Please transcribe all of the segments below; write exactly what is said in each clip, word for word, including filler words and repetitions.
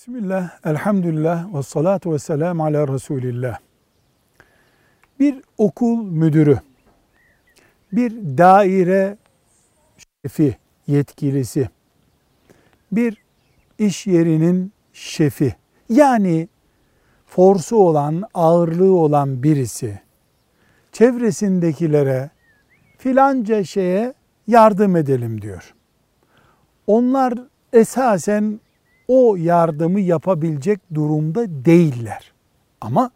Bismillah, elhamdülillah ve salatu ve selamu ala Resulillah. Bir okul müdürü, bir daire şefi, yetkilisi, bir iş yerinin şefi, yani forsu olan, ağırlığı olan birisi, çevresindekilere filanca şeye yardım edelim diyor. Onlar esasen o yardımı yapabilecek durumda değiller. Ama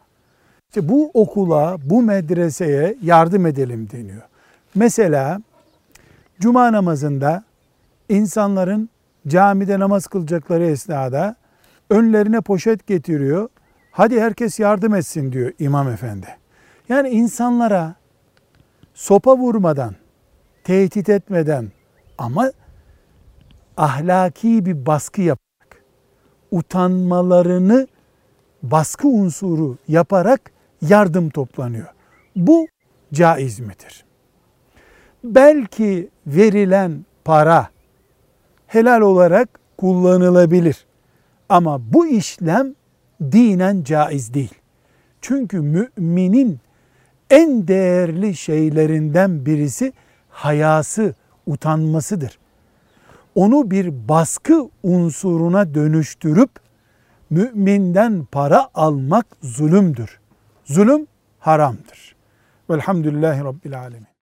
işte bu okula, bu medreseye yardım edelim deniyor. Mesela cuma namazında insanların camide namaz kılacakları esnada önlerine poşet getiriyor. Hadi herkes yardım etsin diyor imam efendi. Yani insanlara sopa vurmadan, tehdit etmeden ama ahlaki bir baskı yap. Utanmalarını baskı unsuru yaparak yardım toplanıyor. Bu caiz midir? Belki verilen para helal olarak kullanılabilir. Ama bu işlem dinen caiz değil. Çünkü müminin en değerli şeylerinden birisi hayası, utanmasıdır. Onu bir baskı unsuruna dönüştürüp müminden para almak zulümdür. Zulüm haramdır. Velhamdülillahi Rabbil Alemin.